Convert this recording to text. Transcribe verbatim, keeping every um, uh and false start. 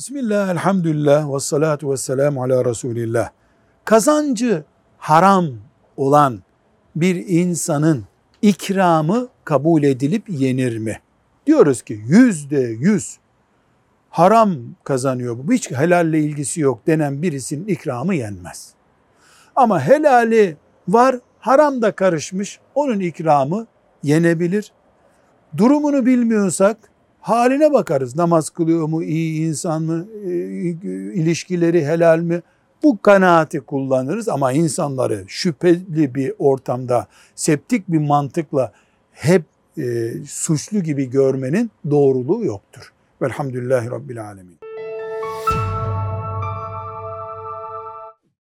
Bismillah, elhamdülillah, ve salatu ve selamu ala Resulillah. Kazancı haram olan bir insanın ikramı kabul edilip yenir mi? Diyoruz ki yüzde yüz haram kazanıyor, bu hiç helalle ilgisi yok denen birisinin ikramı yenmez. Ama helali var, haram da karışmış, onun ikramı yenebilir. Durumunu bilmiyorsak haline bakarız. Namaz kılıyor mu, iyi insan mı, ilişkileri helal mi? Bu kanaati kullanırız ama insanları şüpheli bir ortamda, septik bir mantıkla hep e, suçlu gibi görmenin doğruluğu yoktur. Velhamdülillahi Rabbil Alemin.